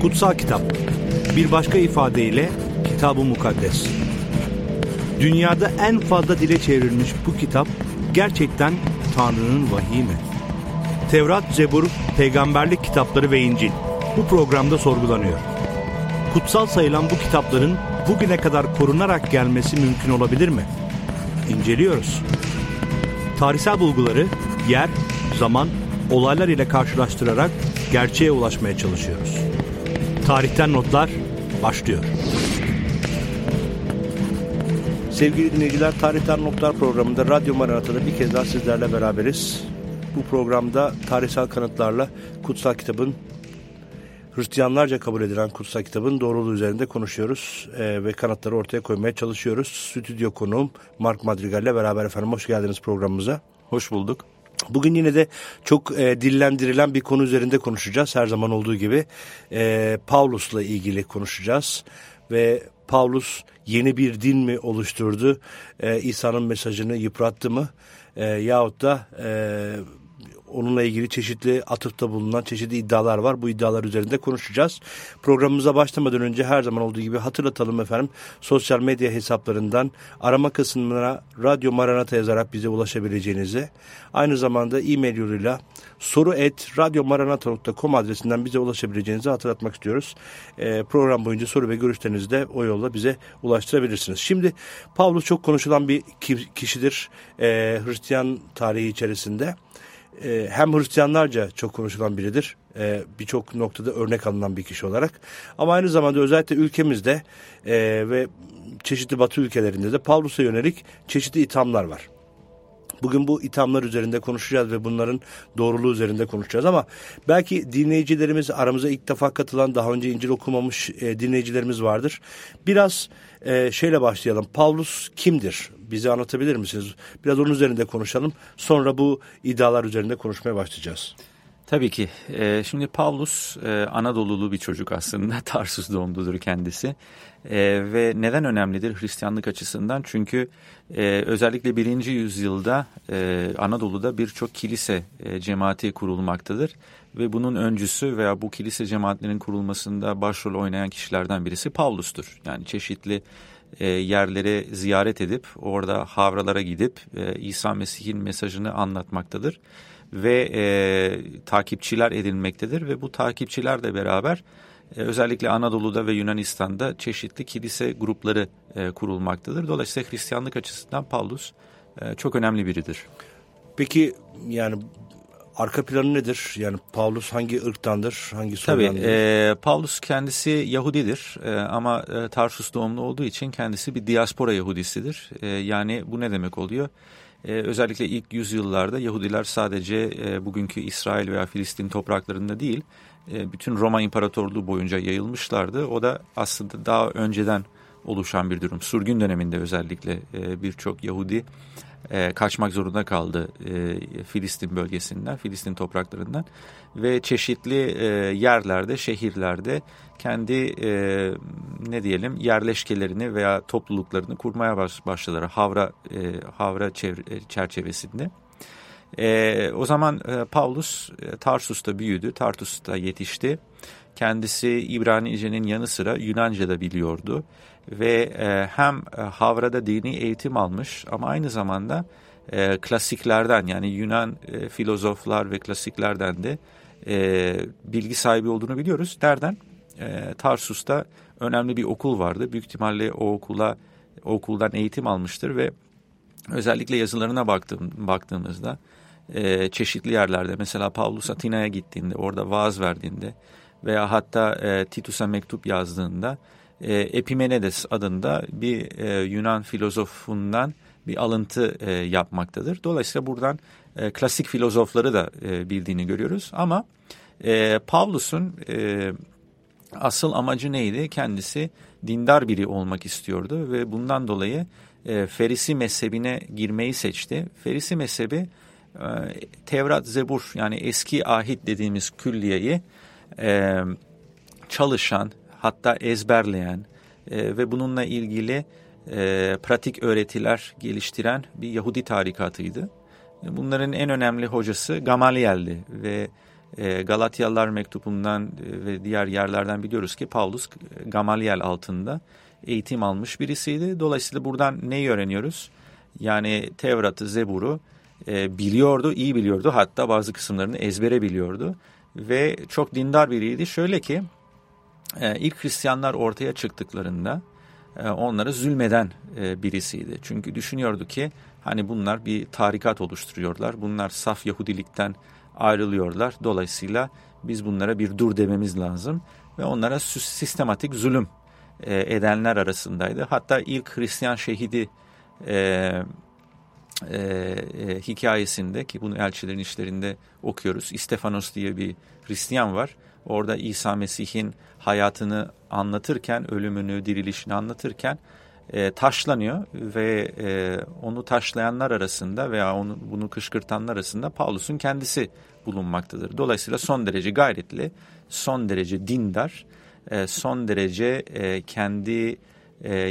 kutsal kitap, bir başka ifadeyle Kitab-ı Mukaddes. Dünyada en fazla dile çevrilmiş bu kitap gerçekten Tanrı'nın vahiy mi? Tevrat, Zebur, peygamberlik kitapları ve İncil bu programda sorgulanıyor. Kutsal sayılan bu kitapların bugüne kadar korunarak gelmesi mümkün olabilir mi? İnceliyoruz. Tarihsel bulguları yer, zaman, olaylar ile karşılaştırarak gerçeğe ulaşmaya çalışıyoruz. Tarihten Notlar başlıyor. Sevgili dinleyiciler, Tarihten Notlar programında Radyo Maranata'da bir kez daha sizlerle beraberiz. Bu programda tarihsel kanıtlarla kutsal kitabın, Hristiyanlarca kabul edilen kutsal kitabın doğruluğu üzerinde konuşuyoruz ve kanıtları ortaya koymaya çalışıyoruz. Stüdyo konuğum Mark Madrigal ile beraber efendim. Hoş geldiniz programımıza. Hoş bulduk. Bugün yine de çok dillendirilen bir konu üzerinde konuşacağız. Her zaman olduğu gibi Pavlus'la ilgili konuşacağız ve Pavlus yeni bir din mi oluşturdu, İsa'nın mesajını yıprattı mı yahut da onunla ilgili çeşitli atıfta bulunan çeşitli iddialar var. Bu iddialar üzerinde konuşacağız. Programımıza başlamadan önce her zaman olduğu gibi hatırlatalım efendim. Sosyal medya hesaplarından arama kısmına Radyo Maranata yazarak bize ulaşabileceğinizi, aynı zamanda e-mail yoluyla soru@radyomaranata.com adresinden bize ulaşabileceğinizi hatırlatmak istiyoruz. Program boyunca soru ve görüşlerinizi de o yolla bize ulaştırabilirsiniz. Şimdi Pavlus çok konuşulan bir kişidir Hristiyan tarihi içerisinde. Hem Hristiyanlarca çok konuşulan biridir, birçok noktada örnek alınan bir kişi olarak, ama aynı zamanda özellikle ülkemizde ve çeşitli Batı ülkelerinde de Pavlus'a yönelik çeşitli ithamlar var. Bugün bu ithamlar üzerinde konuşacağız ve bunların doğruluğu üzerinde konuşacağız, ama belki dinleyicilerimiz, aramıza ilk defa katılan, daha önce İncil okumamış dinleyicilerimiz vardır. Biraz şeyle başlayalım. Pavlus kimdir? Bize anlatabilir misiniz? Biraz onun üzerinde konuşalım. Sonra bu iddialar üzerinde konuşmaya başlayacağız. Tabii ki. Şimdi Pavlus Anadolulu bir çocuk aslında. Tarsus doğumludur kendisi. Ve neden önemlidir Hristiyanlık açısından? Çünkü özellikle 1. yüzyılda Anadolu'da birçok kilise cemaati kurulmaktadır. Ve bunun öncüsü veya bu kilise cemaatlerinin kurulmasında başrol oynayan kişilerden birisi Pavlus'tur. Yani çeşitli yerlere ziyaret edip orada havralara gidip İsa Mesih'in mesajını anlatmaktadır. Ve takipçiler edinmektedir ve bu takipçilerle beraber özellikle Anadolu'da ve Yunanistan'da çeşitli kilise grupları kurulmaktadır. Dolayısıyla Hristiyanlık açısından Pavlus çok önemli biridir. Peki yani arka planı nedir? Yani Pavlus hangi ırktandır? Hangi soydandır? Tabii Pavlus kendisi Yahudidir ama Tarsus doğumlu olduğu için kendisi bir diaspora Yahudisidir. Yani bu ne demek oluyor? Özellikle ilk yüzyıllarda Yahudiler sadece bugünkü İsrail veya Filistin topraklarında değil, bütün Roma İmparatorluğu boyunca yayılmışlardı. O da aslında daha önceden oluşan bir durum. Sürgün döneminde özellikle birçok Yahudi kaçmak zorunda kaldı Filistin bölgesinden, Filistin topraklarından ve çeşitli yerlerde, şehirlerde kendi yerleşkelerini veya topluluklarını kurmaya başladılar Havra çerçevesinde. O zaman Pavlus Tarsus'ta büyüdü, Tarsus'ta yetişti. Kendisi İbranice'nin yanı sıra Yunanca da biliyordu ve hem Havra'da dini eğitim almış ama aynı zamanda klasiklerden, yani Yunan filozoflar ve klasiklerden de bilgi sahibi olduğunu biliyoruz. Nereden? Tarsus'ta önemli bir okul vardı. Büyük ihtimalle o okuldan eğitim almıştır ve özellikle yazılarına baktığımızda çeşitli yerlerde, mesela Pavlus Atina'ya gittiğinde, orada vaaz verdiğinde veya hatta Titus'a mektup yazdığında Epimenides adında bir Yunan filozofundan bir alıntı yapmaktadır. Dolayısıyla buradan klasik filozofları da bildiğini görüyoruz. Ama Pavlus'un asıl amacı neydi? Kendisi dindar biri olmak istiyordu ve bundan dolayı Ferisi mezhebine girmeyi seçti. Ferisi mezhebi Tevrat, Zebur, yani eski ahit dediğimiz külliyeyi çalışan, hatta ezberleyen ve bununla ilgili pratik öğretiler geliştiren bir Yahudi tarikatıydı. Bunların en önemli hocası Gamaliel'di ve Galatyalılar mektubundan ve diğer yerlerden biliyoruz ki Paulus Gamaliel altında eğitim almış birisiydi. Dolayısıyla buradan neyi öğreniyoruz? Yani Tevrat'ı, Zebur'u biliyordu, iyi biliyordu. Hatta bazı kısımlarını ezbere biliyordu. Ve çok dindar biriydi. Şöyle ki ilk Hristiyanlar ortaya çıktıklarında onlara zulmeden birisiydi. Çünkü düşünüyordu ki hani bunlar bir tarikat oluşturuyorlar. Bunlar saf Yahudilikten ayrılıyorlar. Dolayısıyla biz bunlara bir dur dememiz lazım. Ve onlara sistematik zulüm edenler arasındaydı. Hatta ilk Hristiyan şehidi hikayesinde ki bunu Elçilerin İşlerinde okuyoruz. İstefanos diye bir Hristiyan var. Orada İsa Mesih'in hayatını anlatırken, ölümünü, dirilişini anlatırken taşlanıyor ve onu taşlayanlar arasında veya bunu kışkırtanlar arasında Paulus'un kendisi bulunmaktadır. Dolayısıyla son derece gayretli, son derece dindar, son derece kendi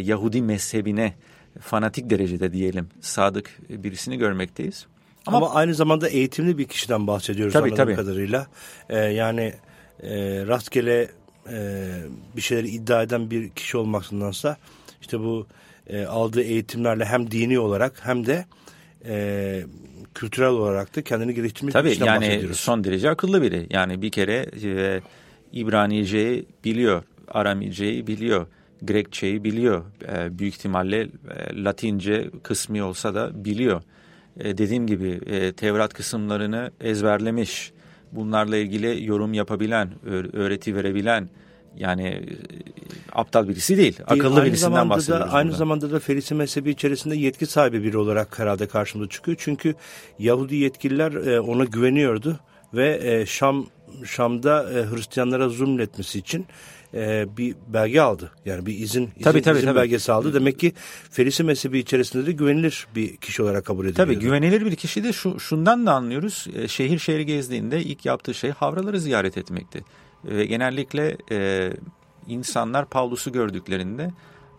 Yahudi mezhebine fanatik derecede diyelim sadık birisini görmekteyiz. Ama aynı zamanda eğitimli bir kişiden bahsediyoruz anladığım kadarıyla. Yani rastgele bir şeyleri iddia eden bir kişi olmaktansa işte bu aldığı eğitimlerle hem dini olarak hem de kültürel olarak da kendini geliştirmiş bir kişiden bahsediyoruz. Tabii yani son derece akıllı biri. Yani bir kere İbranice'yi biliyor, Aramice'yi biliyor, Grekçe'yi biliyor. Büyük ihtimalle Latince kısmı olsa da biliyor. Dediğim gibi Tevrat kısımlarını ezberlemiş. Bunlarla ilgili yorum yapabilen, öğreti verebilen yani aptal birisi değil. Akıllı birisinden bahsediyoruz. Aynı zamanda da Ferisi mezhebi içerisinde yetki sahibi biri olarak herhalde karşımıza çıkıyor. Çünkü Yahudi yetkililer ona güveniyordu ve Şam'da Hristiyanlara zulmetmesi için bir belge aldı. Yani bir izin belgesi aldı. Demek ki Ferisi mezhebi içerisinde de güvenilir bir kişi olarak kabul ediliyor. Tabii güvenilir bir kişi de şundan da anlıyoruz. Şehir şehir gezdiğinde ilk yaptığı şey havraları ziyaret etmekti. Ve genellikle insanlar Paulus'u gördüklerinde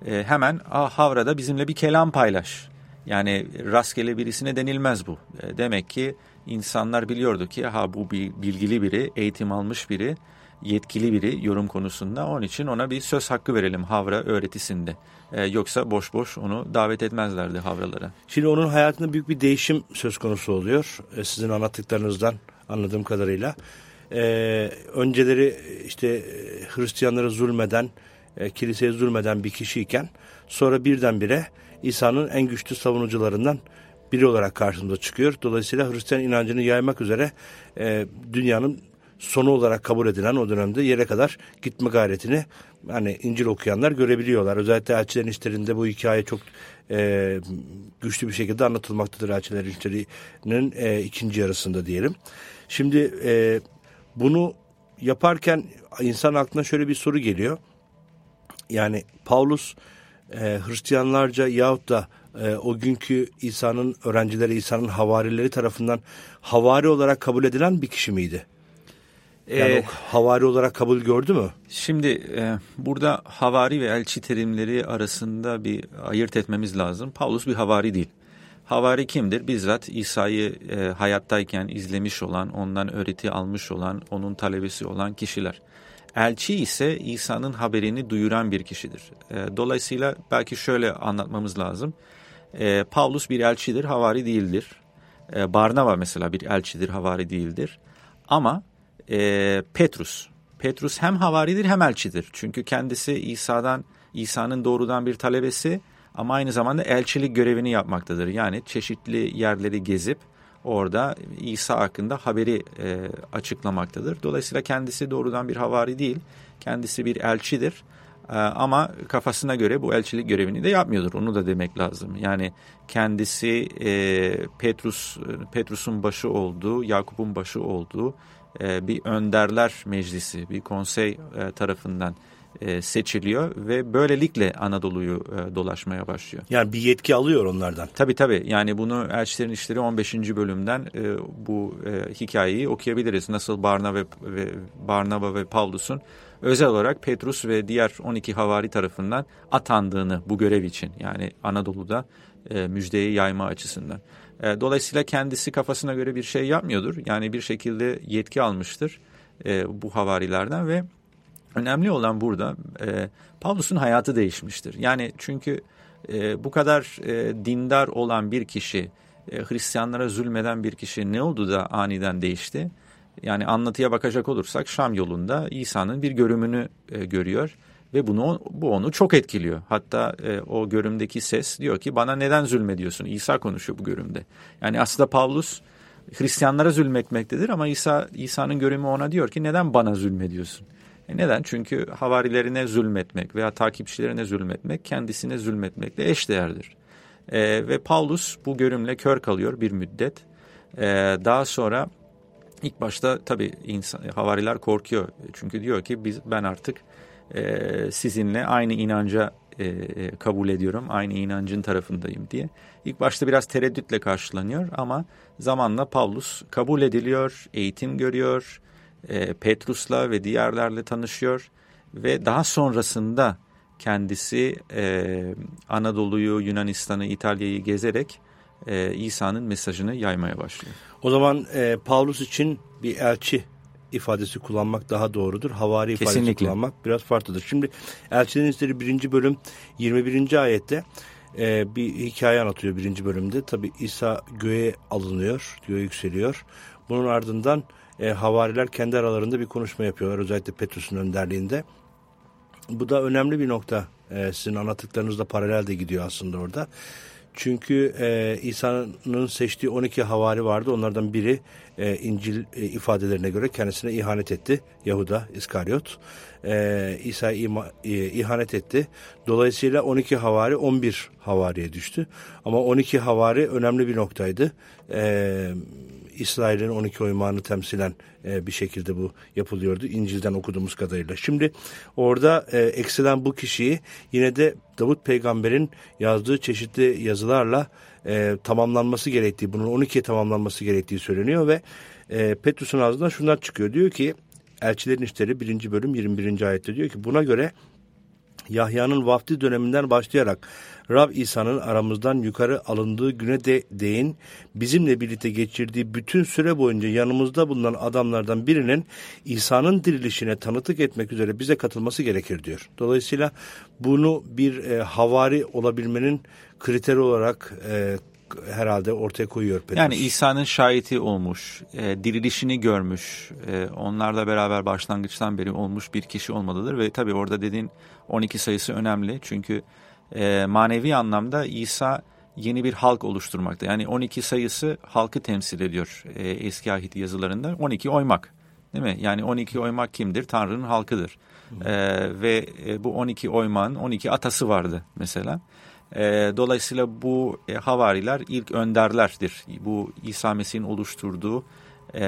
hemen havrada bizimle bir kelam paylaş. Yani rastgele birisine denilmez bu. Demek ki insanlar biliyordu ki bu bir bilgili biri, eğitim almış biri, yetkili biri yorum konusunda, onun için ona bir söz hakkı verelim havra öğretisinde. Yoksa boş boş onu davet etmezlerdi havralara. Şimdi onun hayatında büyük bir değişim söz konusu oluyor. Sizin anlattıklarınızdan anladığım kadarıyla. Önceleri işte Hristiyanlara zulmeden, kiliseye zulmeden bir kişiyken sonra birdenbire İsa'nın en güçlü savunucularından biri olarak karşımıza çıkıyor. Dolayısıyla Hristiyan inancını yaymak üzere dünyanın sonu olarak kabul edilen o dönemde yere kadar gitme gayretini hani İncil okuyanlar görebiliyorlar. Özellikle Elçilerin İşleri'nde bu hikaye çok güçlü bir şekilde anlatılmaktadır Elçilerin İşleri'nin ikinci yarısında diyelim. Şimdi bunu yaparken insan aklına şöyle bir soru geliyor. Yani Paulus Hristiyanlarca yahut da o günkü İsa'nın öğrencileri, İsa'nın havarileri tarafından havari olarak kabul edilen bir kişi miydi? Yani o havari olarak kabul gördü mü? Şimdi burada havari ve elçi terimleri arasında bir ayırt etmemiz lazım. Paulus bir havari değil. Havari kimdir? Bizzat İsa'yı hayattayken izlemiş olan, ondan öğreti almış olan, onun talebesi olan kişiler. Elçi ise İsa'nın haberini duyuran bir kişidir. Dolayısıyla belki şöyle anlatmamız lazım. Paulus bir elçidir, havari değildir. Barnaba mesela bir elçidir, havari değildir. Ama Petrus hem havaridir hem elçidir. Çünkü kendisi İsa'nın doğrudan bir talebesi ama aynı zamanda elçilik görevini yapmaktadır. Yani çeşitli yerleri gezip orada İsa hakkında haberi açıklamaktadır. Dolayısıyla kendisi doğrudan bir havari değil, kendisi bir elçidir. Ama kafasına göre bu elçilik görevini de yapmıyordur. Onu da demek lazım. Yani kendisi Petrus'un başı olduğu, Yakup'un başı olduğu bir önderler meclisi, bir konsey tarafından seçiliyor ve böylelikle Anadolu'yu dolaşmaya başlıyor. Yani bir yetki alıyor onlardan. Tabii. Yani bunu Elçilerin İşleri 15. bölümden bu hikayeyi okuyabiliriz. Nasıl Barnaba ve Paulus'un özel olarak Petrus ve diğer 12 havari tarafından atandığını bu görev için. Yani Anadolu'da müjdeyi yayma açısından. Dolayısıyla kendisi kafasına göre bir şey yapmıyordur. Yani bir şekilde yetki almıştır bu havarilerden ve önemli olan burada Pavlus'un hayatı değişmiştir. Yani çünkü bu kadar dindar olan bir kişi, Hristiyanlara zulmeden bir kişi ne oldu da aniden değişti? Yani anlatıya bakacak olursak Şam yolunda İsa'nın bir görümünü görüyor ve bu onu çok etkiliyor. Hatta o görümdeki ses diyor ki bana neden zulmediyorsun? İsa konuşuyor bu görümde. Yani aslında Pavlus Hristiyanlara zulmetmektedir ama İsa'nın görümü ona diyor ki neden bana zulmediyorsun? Neden? Çünkü havarilerine zulmetmek veya takipçilerine zulmetmek kendisine zulmetmekle eşdeğerdir. Ve Pavlus bu görümle kör kalıyor bir müddet. Daha sonra ilk başta tabii havariler korkuyor. Çünkü diyor ki ben artık sizinle aynı inanca kabul ediyorum. Aynı inancın tarafındayım diye. İlk başta biraz tereddütle karşılanıyor ama zamanla Pavlus kabul ediliyor, eğitim görüyor. Petrus'la ve diğerlerle tanışıyor ve daha sonrasında kendisi Anadolu'yu, Yunanistan'ı, İtalya'yı gezerek İsa'nın mesajını yaymaya başlıyor. O zaman Pavlus için bir elçi ifadesi kullanmak daha doğrudur. Havari kesinlikle ifadesi kullanmak biraz farklıdır. Şimdi Elçilerin İşleri 1. bölüm 21. ayette bir hikaye anlatıyor 1. bölümde. Tabi İsa göğe alınıyor, göğe yükseliyor. Bunun ardından havariler kendi aralarında bir konuşma yapıyorlar. Özellikle Petrus'un önderliğinde. Bu da önemli bir nokta. Sizin anlattıklarınızla paralel de gidiyor aslında orada. Çünkü İsa'nın seçtiği 12 havari vardı. Onlardan biri İncil ifadelerine göre kendisine ihanet etti. Yahuda İskaryot. İsa'ya ihanet etti. Dolayısıyla 12 havari 11 havariye düştü. Ama 12 havari önemli bir noktaydı. İsrail'in 12 oymağını temsilen bir şekilde bu yapılıyordu. İncil'den okuduğumuz kadarıyla. Şimdi orada eksilen bu kişiyi yine de Davut peygamberin yazdığı çeşitli yazılarla tamamlanması gerektiği, bunun 12'ye tamamlanması gerektiği söyleniyor ve Petrus'un ağzından şundan çıkıyor. Diyor ki Elçilerin İşleri 1. bölüm 21. ayette diyor ki buna göre Yahya'nın vafti döneminden başlayarak Rab İsa'nın aramızdan yukarı alındığı güne değin bizimle birlikte geçirdiği bütün süre boyunca yanımızda bulunan adamlardan birinin İsa'nın dirilişine tanıklık etmek üzere bize katılması gerekir diyor. Dolayısıyla bunu bir havari olabilmenin kriteri olarak herhalde ortaya koyuyor Petrus. Yani İsa'nın şahidi olmuş, dirilişini görmüş, onlarla beraber başlangıçtan beri olmuş bir kişi olmalıdır. Ve tabii orada dediğin 12 sayısı önemli. Çünkü manevi anlamda İsa yeni bir halk oluşturmakta. Yani 12 sayısı halkı temsil ediyor eski ahit yazılarında. 12 oymak değil mi? Yani 12 oymak kimdir? Tanrı'nın halkıdır. Ve bu 12 oymağın 12 atası vardı mesela. Dolayısıyla bu havariler ilk önderlerdir. Bu İsa Mesih'in oluşturduğu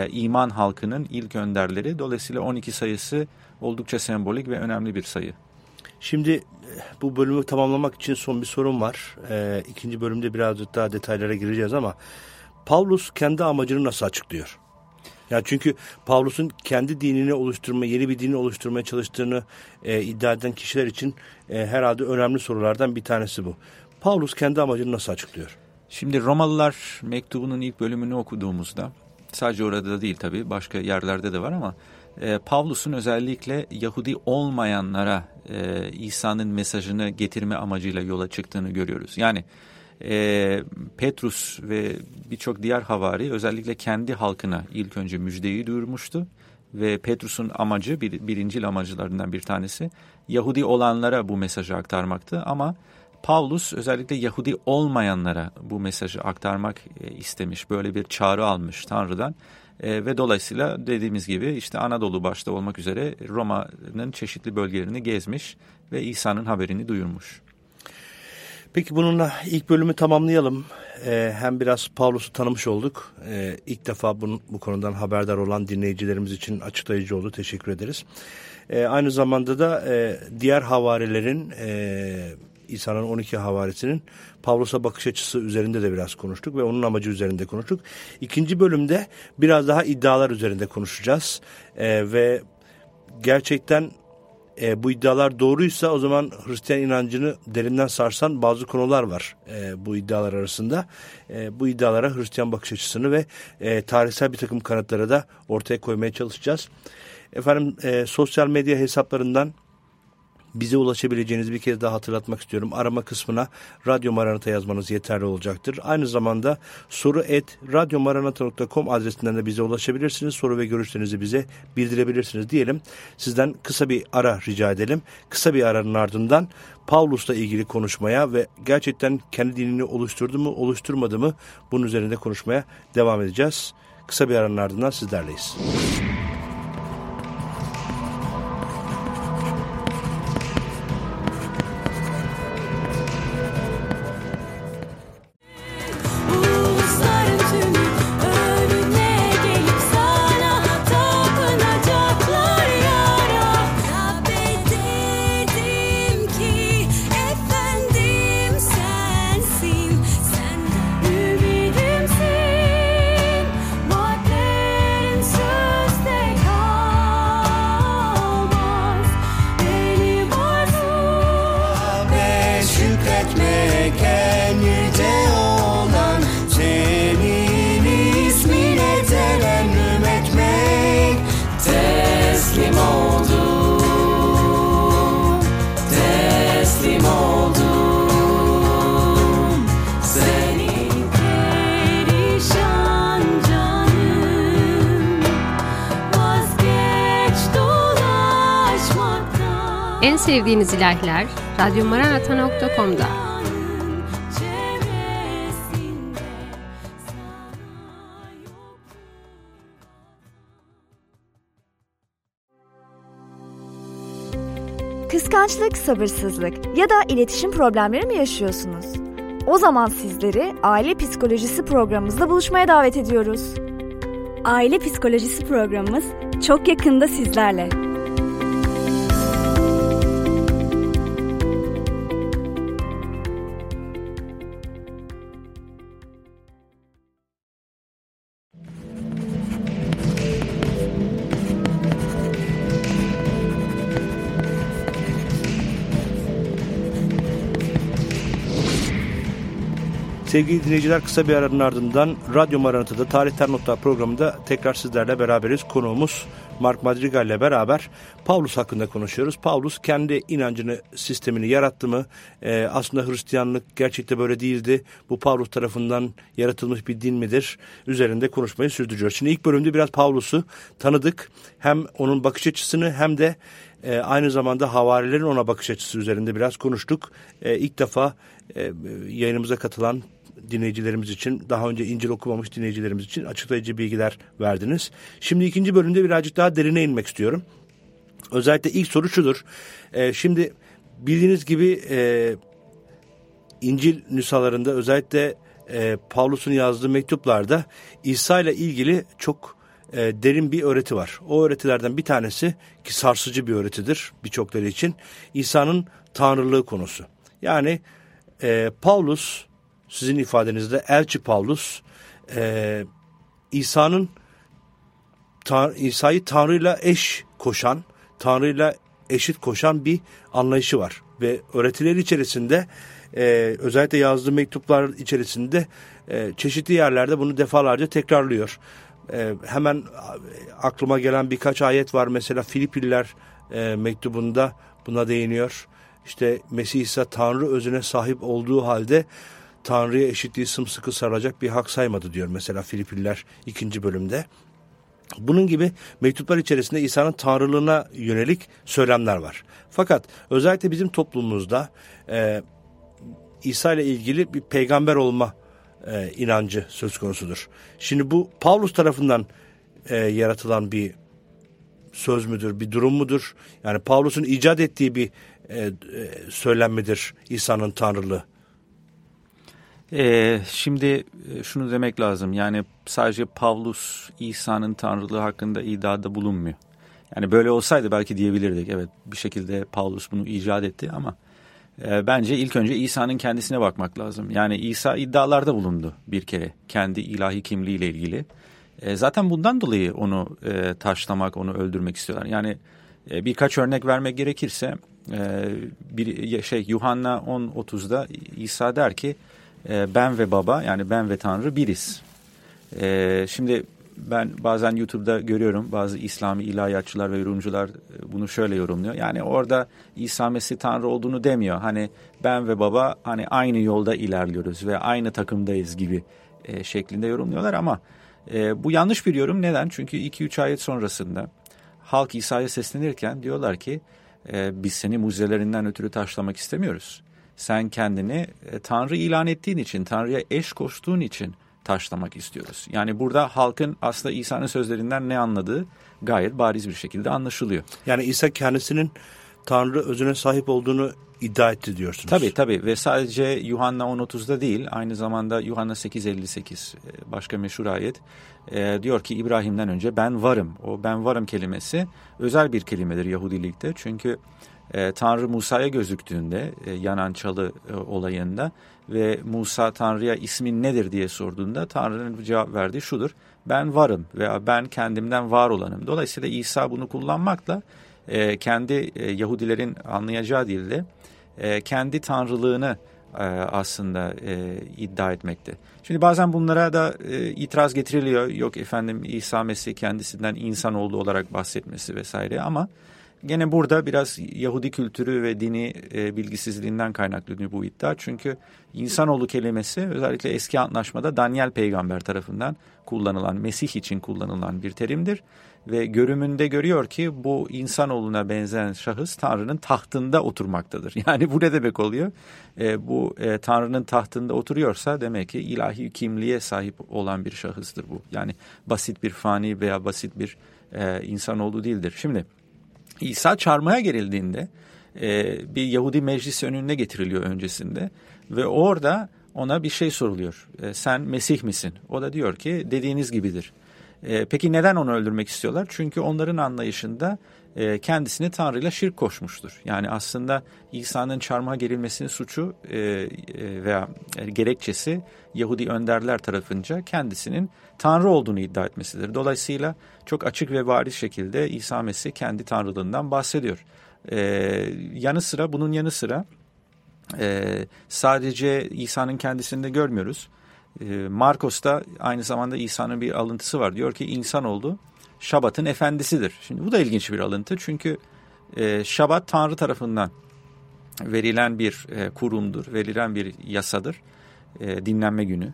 iman halkının ilk önderleri. Dolayısıyla 12 sayısı oldukça sembolik ve önemli bir sayı. Şimdi bu bölümü tamamlamak için son bir sorum var. 2. bölümde birazcık daha detaylara gireceğiz ama Pavlus kendi amacını nasıl açıklıyor? Yani çünkü Pavlus'un kendi dinini oluşturmaya, yeni bir dini oluşturmaya çalıştığını iddia eden kişiler için herhalde önemli sorulardan bir tanesi bu. Pavlus kendi amacını nasıl açıklıyor? Şimdi Romalılar mektubunun ilk bölümünü okuduğumuzda, sadece orada da değil tabii başka yerlerde de var ama Pavlus'un özellikle Yahudi olmayanlara İsa'nın mesajını getirme amacıyla yola çıktığını görüyoruz. Yani Petrus ve birçok diğer havari özellikle kendi halkına ilk önce müjdeyi duyurmuştu ve Petrus'un amacı birincil amacılarından bir tanesi Yahudi olanlara bu mesajı aktarmaktı ama Pavlus özellikle Yahudi olmayanlara bu mesajı aktarmak istemiş, böyle bir çağrı almış Tanrı'dan ve dolayısıyla dediğimiz gibi işte Anadolu başta olmak üzere Roma'nın çeşitli bölgelerini gezmiş ve İsa'nın haberini duyurmuş. Peki bununla ilk bölümü tamamlayalım. Hem biraz Pavlus'u tanımış olduk. İlk defa bu konudan haberdar olan dinleyicilerimiz için açıklayıcı oldu. Teşekkür ederiz. Aynı zamanda da diğer havarilerin, İsa'nın 12 havarisinin Pavlus'a bakış açısı üzerinde de biraz konuştuk ve onun amacı üzerinde konuştuk. 2. bölümde biraz daha iddialar üzerinde konuşacağız. Ve gerçekten bu iddialar doğruysa o zaman Hristiyan inancını derinden sarsan bazı konular var bu iddialar arasında. Bu iddialara Hristiyan bakış açısını ve tarihsel bir takım kanıtları da ortaya koymaya çalışacağız. Efendim sosyal medya hesaplarından bize ulaşabileceğiniz bir kez daha hatırlatmak istiyorum. Arama kısmına Radyo Maranata yazmanız yeterli olacaktır. Aynı zamanda soru@radyomaranata.com adresinden de bize ulaşabilirsiniz. Soru ve görüşlerinizi bize bildirebilirsiniz diyelim. Sizden kısa bir ara rica edelim. Kısa bir aranın ardından Pavlus'la ilgili konuşmaya ve gerçekten kendi dinini oluşturdu mu, oluşturmadı mı bunun üzerinde konuşmaya devam edeceğiz. Kısa bir aranın ardından sizlerleyiz. En sevdiğiniz ilahiler radyomaranata.com'da. Kıskançlık, sabırsızlık ya da iletişim problemleri mi yaşıyorsunuz? O zaman sizleri Aile Psikolojisi programımızda buluşmaya davet ediyoruz. Aile Psikolojisi programımız çok yakında sizlerle. Sevgili dinleyiciler, kısa bir aranın ardından Radyo Maranata'da Tarihten Notlar programında tekrar sizlerle beraberiz. Konuğumuz Mark Madrigal ile beraber Pavlus hakkında konuşuyoruz. Pavlus kendi inancını, sistemini yarattı mı? Aslında Hristiyanlık gerçekte böyle değildi. Bu Pavlus tarafından yaratılmış bir din midir? Üzerinde konuşmayı sürdürüyoruz. Şimdi ilk bölümde biraz Pavlus'u tanıdık. Hem onun bakış açısını hem de aynı zamanda havarilerin ona bakış açısı üzerinde biraz konuştuk. İlk defa yayınımıza katılan dinleyicilerimiz için, daha önce İncil okumamış dinleyicilerimiz için açıklayıcı bilgiler verdiniz. Şimdi ikinci bölümde birazcık daha derine inmek istiyorum. Özellikle ilk soru şudur. Şimdi bildiğiniz gibi İncil nüshalarında özellikle Pavlus'un yazdığı mektuplarda İsa ile ilgili çok derin bir öğreti var. O öğretilerden bir tanesi, ki sarsıcı bir öğretidir birçokları için, İsa'nın tanrılığı konusu. Yani Pavlus, sizin ifadenizde elçi Pavlus, İsa'yı Tanrı'yla eş koşan, Tanrı'yla eşit koşan bir anlayışı var. Ve öğretileri içerisinde, özellikle yazdığı mektuplar içerisinde çeşitli yerlerde bunu defalarca tekrarlıyor. Hemen aklıma gelen birkaç ayet var. Mesela Filipililer mektubunda buna değiniyor. İşte Mesih İsa Tanrı özüne sahip olduğu halde Tanrı'ya eşitliği sımsıkı sarılacak bir hak saymadı diyor mesela Filipililer 2. bölümde. Bunun gibi mektuplar içerisinde İsa'nın tanrılığına yönelik söylemler var. Fakat özellikle bizim toplumumuzda İsa ile ilgili bir peygamber olma inancı söz konusudur. Şimdi bu Pavlus tarafından yaratılan bir söz müdür, bir durum mudur? Yani Pavlus'un icat ettiği bir söylem midir İsa'nın tanrılığı? Şimdi şunu demek lazım. Yani sadece Pavlus İsa'nın tanrılığı hakkında iddiada bulunmuyor. Yani böyle olsaydı belki diyebilirdik. Evet, bir şekilde Pavlus bunu icat etti ama bence ilk önce İsa'nın kendisine bakmak lazım. Yani İsa iddialarda bulundu bir kere kendi ilahi kimliğiyle ilgili. Zaten bundan dolayı onu taşlamak, onu öldürmek istiyorlar. Yani Birkaç örnek vermek gerekirse bir Yuhanna 10:30'da İsa der ki ben ve Baba, yani ben ve Tanrı biriz. Şimdi ben bazen YouTube'da görüyorum bazı İslami ilahiyatçılar ve yorumcular bunu şöyle yorumluyor. Yani orada İsa Mesih Tanrı olduğunu demiyor. Hani ben ve Baba hani aynı yolda ilerliyoruz ve aynı takımdayız gibi şeklinde yorumluyorlar ama bu yanlış bir yorum. Neden? Çünkü 2-3 ayet sonrasında halk İsa'ya seslenirken diyorlar ki biz seni mucizelerinden ötürü taşlamak istemiyoruz. Sen kendini Tanrı ilan ettiğin için, Tanrı'ya eş koştuğun için taşlamak istiyoruz. Yani burada halkın aslında İsa'nın sözlerinden ne anladığı gayet bariz bir şekilde anlaşılıyor. Yani İsa kendisinin Tanrı özüne sahip olduğunu iddia etti diyorsunuz. Tabii ve sadece Yuhanna 10:30'da değil, aynı zamanda Yuhanna 8:58 başka meşhur ayet diyor ki İbrahim'den önce ben varım. O ben varım kelimesi özel bir kelimedir Yahudilikte. Çünkü Tanrı Musa'ya gözüktüğünde yanan çalı olayında ve Musa Tanrı'ya ismin nedir diye sorduğunda Tanrı'nın cevap verdiği şudur: ben varım veya ben kendimden var olanım. Dolayısıyla İsa bunu kullanmakla kendi Yahudilerin anlayacağı dilde kendi tanrılığını aslında iddia etmekte. Şimdi bazen bunlara da itiraz getiriliyor. Yok efendim İsa Mesih kendisinden insanoğlu olarak bahsetmesi vesaire, ama gene burada biraz Yahudi kültürü ve dini bilgisizliğinden kaynaklanıyor bu iddia. Çünkü insanoğlu kelimesi özellikle eski antlaşmada Daniel peygamber tarafından kullanılan, Mesih için kullanılan bir terimdir. Ve görümünde görüyor ki bu insanoğluna benzeyen şahıs Tanrı'nın tahtında oturmaktadır. Yani bu ne demek oluyor? Bu Tanrı'nın tahtında oturuyorsa demek ki ilahi kimliğe sahip olan bir şahıstır bu. Yani basit bir fani veya basit bir insanoğlu değildir. Şimdi İsa çarmıha gerildiğinde bir Yahudi meclisi önüne getiriliyor öncesinde ve orada ona bir şey soruluyor. Sen Mesih misin? O da diyor ki dediğiniz gibidir. Peki neden onu öldürmek istiyorlar? Çünkü onların anlayışında kendisini Tanrı'yla şirk koşmuştur. Yani aslında İsa'nın çarmıha gerilmesinin suçu veya gerekçesi Yahudi önderler tarafınca kendisinin Tanrı olduğunu iddia etmesidir. Dolayısıyla çok açık ve bariz şekilde İsa Mesih kendi Tanrılığından bahsediyor. Bunun yanı sıra sadece İsa'nın kendisini de görmüyoruz. Markos'ta aynı zamanda İsa'nın bir alıntısı var. Diyor ki insanoğlu Şabat'ın efendisidir. Şimdi bu da ilginç bir alıntı çünkü Şabat Tanrı tarafından verilen bir kurumdur, verilen bir yasadır, dinlenme günü.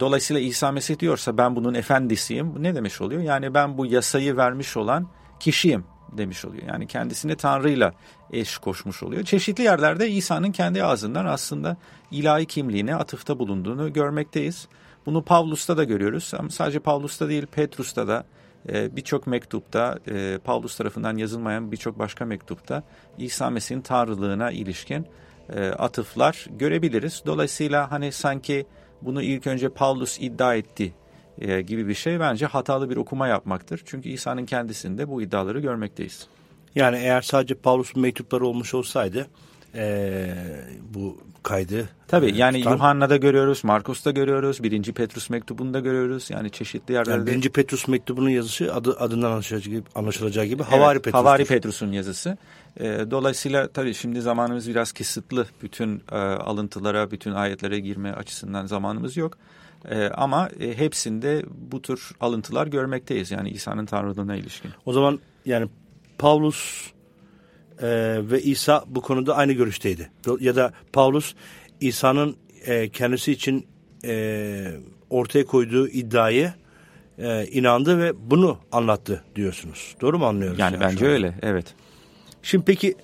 Dolayısıyla İsa Mesih diyorsa ben bunun efendisiyim, bu ne demiş oluyor? Yani ben bu yasayı vermiş olan kişiyim demiş oluyor. Yani kendisini Tanrı'yla eş koşmuş oluyor. Çeşitli yerlerde İsa'nın kendi ağzından aslında ilahi kimliğine atıfta bulunduğunu görmekteyiz. Bunu Pavlus'ta da görüyoruz ama sadece Pavlus'ta değil, Petrus'ta da birçok mektupta, Pavlus tarafından yazılmayan birçok başka mektupta İsa Mesih'in Tanrılığına ilişkin atıflar görebiliriz. Dolayısıyla hani sanki bunu ilk önce Pavlus iddia etti gibi bir şey bence hatalı bir okuma yapmaktır. Çünkü İsa'nın kendisinde bu iddiaları görmekteyiz. Yani eğer sadece Pavlus'un mektupları olmuş olsaydı bu kaydı... Tabii yani Yuhanna'da görüyoruz, Markos'ta görüyoruz, 1. Petrus mektubunda görüyoruz. Yani çeşitli yerlerde... Yani 1. Petrus mektubunun yazısı adından anlaşılacağı gibi evet, Havari Petrus'un yazısı. Dolayısıyla tabii şimdi zamanımız biraz kısıtlı. Bütün alıntılara, bütün ayetlere girme açısından zamanımız yok. Ama hepsinde bu tür alıntılar görmekteyiz. Yani İsa'nın Tanrılığına ilişkin. O zaman yani Pavlus ve İsa bu konuda aynı görüşteydi. Ya da Pavlus İsa'nın kendisi için ortaya koyduğu iddiayı inandı ve bunu anlattı diyorsunuz. Doğru mu anlıyoruz? Yani bence öyle. Evet. Şimdi peki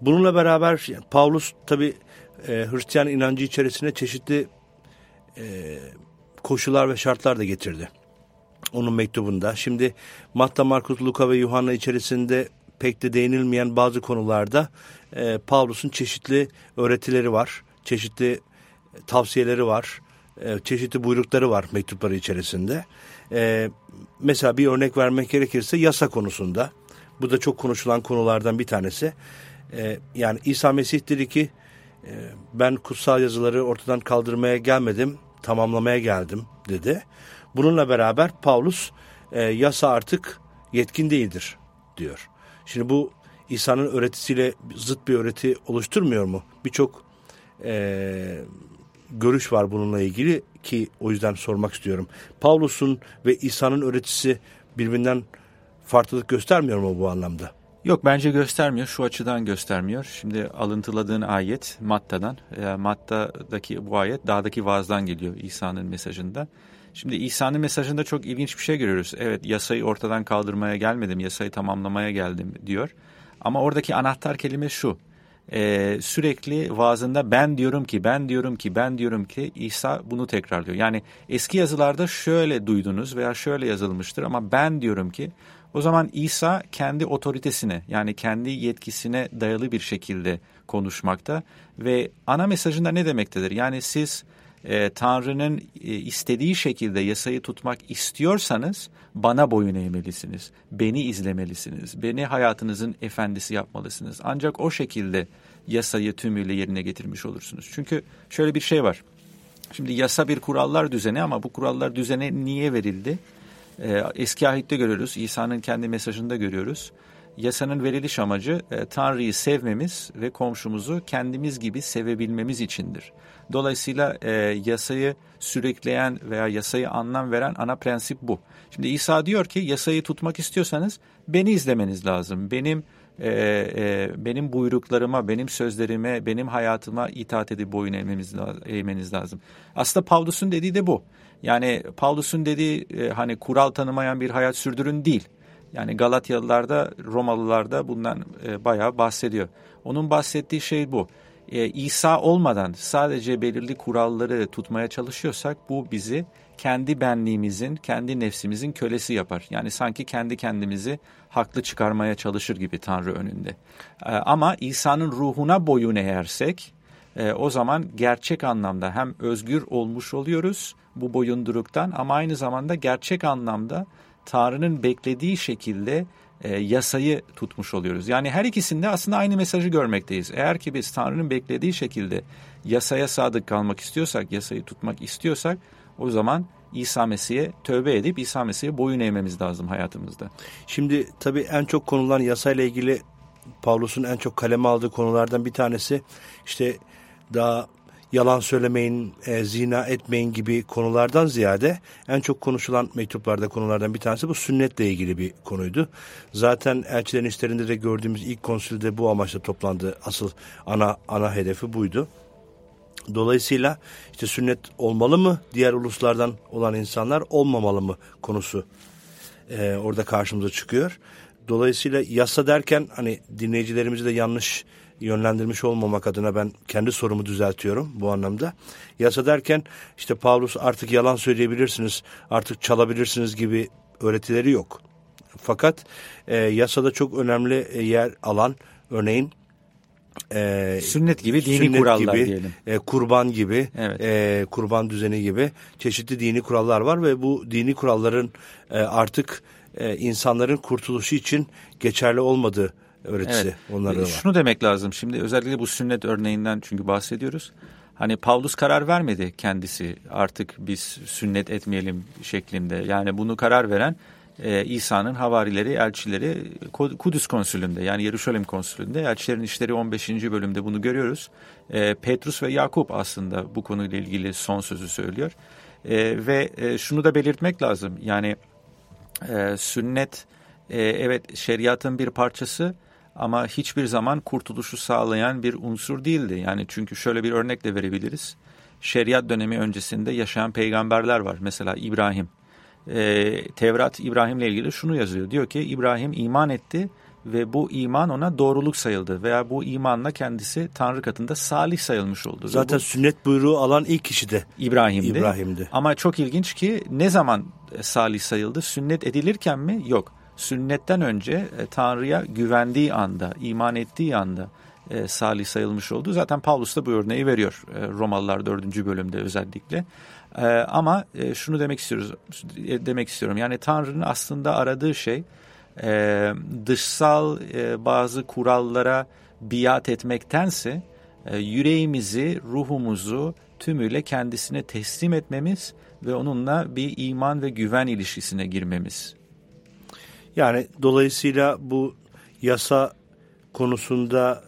bununla beraber Pavlus tabii Hristiyan inancı içerisine çeşitli koşullar ve şartlar da getirdi. Onun mektubunda. Şimdi Matta, Markus, Luka ve Yuhanna içerisinde pek de değinilmeyen bazı konularda Pavlus'un çeşitli öğretileri var. Çeşitli tavsiyeleri var. Çeşitli buyrukları var mektupları içerisinde. Mesela bir örnek vermek gerekirse yasa konusunda. Bu da çok konuşulan konulardan bir tanesi. Yani İsa Mesih dedi ki ben kutsal yazıları ortadan kaldırmaya gelmedim, tamamlamaya geldim dedi. Bununla beraber Pavlus yasa artık yetkin değildir diyor. Şimdi bu İsa'nın öğretisiyle zıt bir öğreti oluşturmuyor mu? Birçok görüş var bununla ilgili ki o yüzden sormak istiyorum. Pavlus'un ve İsa'nın öğretisi birbirinden farklılık göstermiyor mu bu anlamda? Yok, bence göstermiyor. Şu açıdan göstermiyor. Şimdi alıntıladığın ayet Matta'dan. Matta'daki bu ayet dağdaki vaazdan geliyor İsa'nın mesajında. Şimdi İsa'nın mesajında çok ilginç bir şey görüyoruz. Evet, yasayı ortadan kaldırmaya gelmedim, yasayı tamamlamaya geldim diyor. Ama oradaki anahtar kelime şu. Sürekli vaazında ben diyorum ki İsa bunu tekrarlıyor. Yani eski yazılarda şöyle duydunuz veya şöyle yazılmıştır ama ben diyorum ki. O zaman İsa kendi otoritesine, yani kendi yetkisine dayalı bir şekilde konuşmakta ve ana mesajında ne demektedir? Yani siz Tanrı'nın istediği şekilde yasayı tutmak istiyorsanız bana boyun eğmelisiniz, beni izlemelisiniz, beni hayatınızın efendisi yapmalısınız. Ancak o şekilde yasayı tümüyle yerine getirmiş olursunuz. Çünkü şöyle bir şey var. Şimdi yasa bir kurallar düzeni ama bu kurallar düzeni niye verildi? Eski Ahit'te görüyoruz, İsa'nın kendi mesajında görüyoruz. Yasanın veriliş amacı Tanrı'yı sevmemiz ve komşumuzu kendimiz gibi sevebilmemiz içindir. Dolayısıyla yasayı sürekleyen veya yasayı anlam veren ana prensip bu. Şimdi İsa diyor ki yasayı tutmak istiyorsanız beni izlemeniz lazım. Benim buyruklarıma, benim sözlerime, benim hayatıma itaat edip boyun eğmeniz lazım. Aslında Pavlus'un dediği de bu. Yani Pavlus'un dediği hani kural tanımayan bir hayat sürdürün değil. Yani Galatyalılarda, Romalılarda bundan bayağı bahsediyor. Onun bahsettiği şey bu. İsa olmadan sadece belirli kuralları tutmaya çalışıyorsak bu bizi kendi benliğimizin, kendi nefsimizin kölesi yapar. Yani sanki kendi kendimizi haklı çıkarmaya çalışır gibi Tanrı önünde. Ama İsa'nın ruhuna boyun eğersek o zaman gerçek anlamda hem özgür olmuş oluyoruz bu boyunduruktan ama aynı zamanda gerçek anlamda Tanrı'nın beklediği şekilde yasayı tutmuş oluyoruz. Yani her ikisinde aslında aynı mesajı görmekteyiz. Eğer ki biz Tanrı'nın beklediği şekilde yasaya sadık kalmak istiyorsak, yasayı tutmak istiyorsak o zaman İsa Mesih'e tövbe edip İsa Mesih'e boyun eğmemiz lazım hayatımızda. Şimdi tabii en çok konular yasayla ilgili Pavlus'un en çok kaleme aldığı konulardan bir tanesi işte daha yalan söylemeyin, zina etmeyin gibi konulardan ziyade en çok konuşulan mektuplarda konulardan bir tanesi bu sünnetle ilgili bir konuydu. Zaten elçilerin işlerinde de gördüğümüz ilk konsülde bu amaçla toplandı. Asıl ana hedefi buydu. Dolayısıyla işte sünnet olmalı mı? Diğer uluslardan olan insanlar olmamalı mı konusu orada karşımıza çıkıyor. Dolayısıyla yasa derken hani dinleyicilerimizi de yanlış yönlendirmiş olmamak adına ben kendi sorumu düzeltiyorum bu anlamda. Yasa derken işte Pavlus artık yalan söyleyebilirsiniz, artık çalabilirsiniz gibi öğretileri yok. Fakat yasada çok önemli yer alan örneğin sünnet gibi dini sünnet kurallar gibi, diyelim. Kurban gibi, evet. Kurban düzeni gibi çeşitli dini kurallar var ve bu dini kuralların artık insanların kurtuluşu için geçerli olmadığı öğretisi. Evet. Şunu demek lazım şimdi özellikle bu sünnet örneğinden çünkü bahsediyoruz. Hani Pavlus karar vermedi kendisi artık biz sünnet etmeyelim şeklinde. Yani bunu karar veren İsa'nın havarileri, elçileri Kudüs konsülünde yani Yeruşalim konsülünde elçilerin işleri 15. bölümde bunu görüyoruz. Petrus ve Yakup aslında bu konuyla ilgili son sözü söylüyor. Ve şunu da belirtmek lazım. Yani sünnet evet şeriatın bir parçası ama hiçbir zaman kurtuluşu sağlayan bir unsur değildi. Yani çünkü şöyle bir örnek de verebiliriz. Şeriat dönemi öncesinde yaşayan peygamberler var. Mesela İbrahim. Tevrat İbrahim'le ilgili şunu yazıyor. Diyor ki İbrahim iman etti ve bu iman ona doğruluk sayıldı. Veya bu imanla kendisi Tanrı katında salih sayılmış oldu. Zaten sünnet buyruğu alan ilk kişi de İbrahim'di. Ama çok ilginç ki ne zaman salih sayıldı? Sünnet edilirken mi? Yok. Sünnetten önce Tanrı'ya güvendiği anda, iman ettiği anda salih sayılmış oldu. Zaten Pavlus da bu örneği veriyor Romalılar 4. bölümde özellikle. Ama şunu demek istiyorum. Yani Tanrı'nın aslında aradığı şey dışsal bazı kurallara biat etmektense yüreğimizi, ruhumuzu tümüyle kendisine teslim etmemiz ve onunla bir iman ve güven ilişkisine girmemiz. Yani dolayısıyla bu yasa konusunda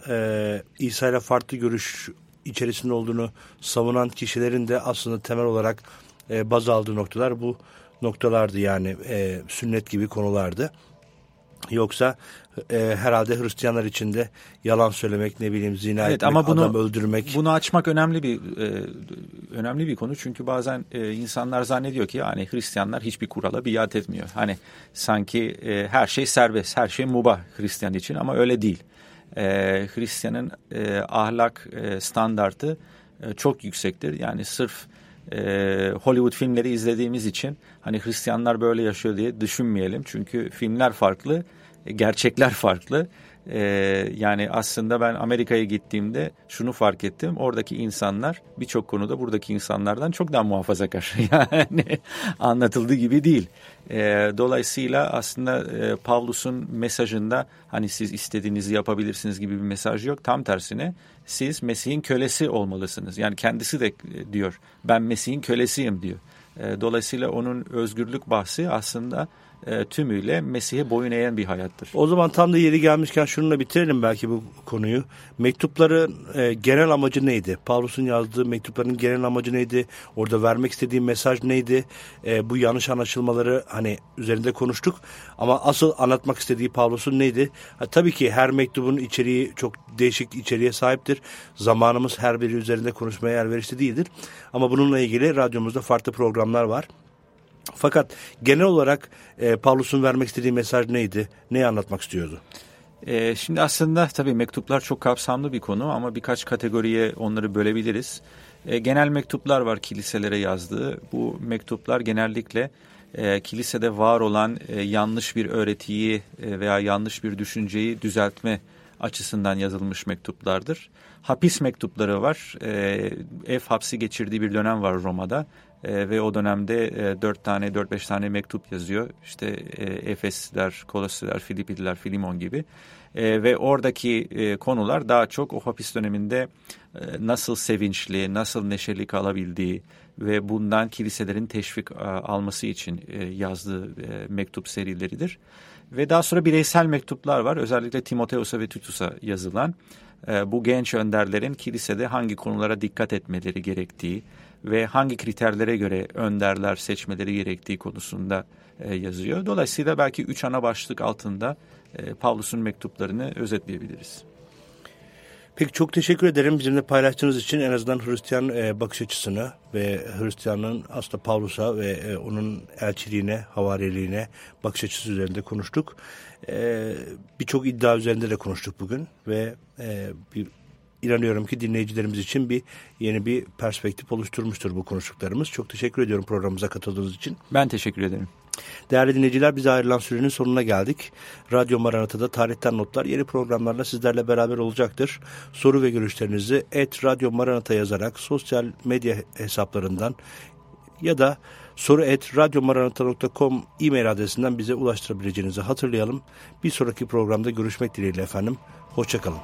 İsa ile farklı görüş içerisinde olduğunu savunan kişilerin de aslında temel olarak baz aldığı noktalar bu noktalardı. Yani sünnet gibi konulardı. Yoksa herhalde Hristiyanlar için de yalan söylemek, ne bileyim zina etmek, ama bunu, adam öldürmek. Bunu açmak önemli bir konu. Çünkü bazen insanlar zannediyor ki yani Hristiyanlar hiçbir kurala biat etmiyor. Hani sanki her şey serbest, her şey mubah Hristiyan için, ama öyle değil. Hristiyanın ahlak standartı çok yüksektir. Yani sırf Hollywood filmleri izlediğimiz için hani Hristiyanlar böyle yaşıyor diye düşünmeyelim. Çünkü filmler farklı, gerçekler farklı. Yani aslında ben Amerika'ya gittiğimde şunu fark ettim. Oradaki insanlar birçok konuda buradaki insanlardan çok daha muhafazakar. Yani anlatıldığı gibi değil. Dolayısıyla aslında Pavlus'un mesajında hani siz istediğinizi yapabilirsiniz gibi bir mesaj yok. Tam tersine siz Mesih'in kölesi olmalısınız. Yani kendisi de diyor ben Mesih'in kölesiyim diyor. Dolayısıyla onun özgürlük bahsi aslında tümüyle Mesih'e boyun eğen bir hayattır. O zaman tam da yeri gelmişken şununla bitirelim belki bu konuyu. Mektupların genel amacı neydi? Pavlus'un yazdığı mektupların genel amacı neydi? Orada vermek istediği mesaj neydi? Bu yanlış anlaşılmaları hani üzerinde konuştuk. Ama asıl anlatmak istediği Pavlus'un neydi? Tabii ki her mektubun içeriği çok değişik içeriğe sahiptir. Zamanımız her biri üzerinde konuşmaya elverişli değildir. Ama bununla ilgili radyomuzda farklı programlar var. Fakat genel olarak Pavlus'un vermek istediği mesaj neydi? Neyi anlatmak istiyordu? Şimdi aslında tabii mektuplar çok kapsamlı bir konu ama birkaç kategoriye onları bölebiliriz. Genel mektuplar var kiliselere yazdığı. Bu mektuplar genellikle kilisede var olan yanlış bir öğretiyi veya yanlış bir düşünceyi düzeltme açısından yazılmış mektuplardır. Hapis mektupları var. Ev hapsi geçirdiği bir dönem var Roma'da. Ve o dönemde 4-5 tane mektup yazıyor. İşte Efesliler, Kolosliler, Filipiler, Filimon gibi. Ve oradaki konular daha çok o hapis döneminde nasıl sevinçli, nasıl neşeli kalabildiği ve bundan kiliselerin teşvik alması için yazdığı mektup serileridir. Ve daha sonra bireysel mektuplar var. Özellikle Timoteus'a ve Titus'a yazılan. Bu genç önderlerin kilisede hangi konulara dikkat etmeleri gerektiği ve hangi kriterlere göre önderler seçmeleri gerektiği konusunda yazıyor. Dolayısıyla belki 3 ana başlık altında Pavlus'un mektuplarını özetleyebiliriz. Peki çok teşekkür ederim bizimle paylaştığınız için, en azından Hristiyan bakış açısını ve Hristiyan'ın aslında Pavlus'a ve onun elçiliğine, havariliğine bakış açısı üzerinde konuştuk. Birçok iddia üzerinde de konuştuk bugün ve inanıyorum ki dinleyicilerimiz için yeni bir perspektif oluşturmuştur bu konuştuklarımız. Çok teşekkür ediyorum programımıza katıldığınız için. Ben teşekkür ederim. Değerli dinleyiciler, bize ayrılan sürenin sonuna geldik. Radyo Maranata'da Tarihten Notlar yeni programlarla sizlerle beraber olacaktır. Soru ve görüşlerinizi @radyomaranata yazarak sosyal medya hesaplarından ya da soru@radyomaranata.com e-mail adresinden bize ulaştırabileceğinizi hatırlayalım. Bir sonraki programda görüşmek dileğiyle efendim. Hoşça kalın.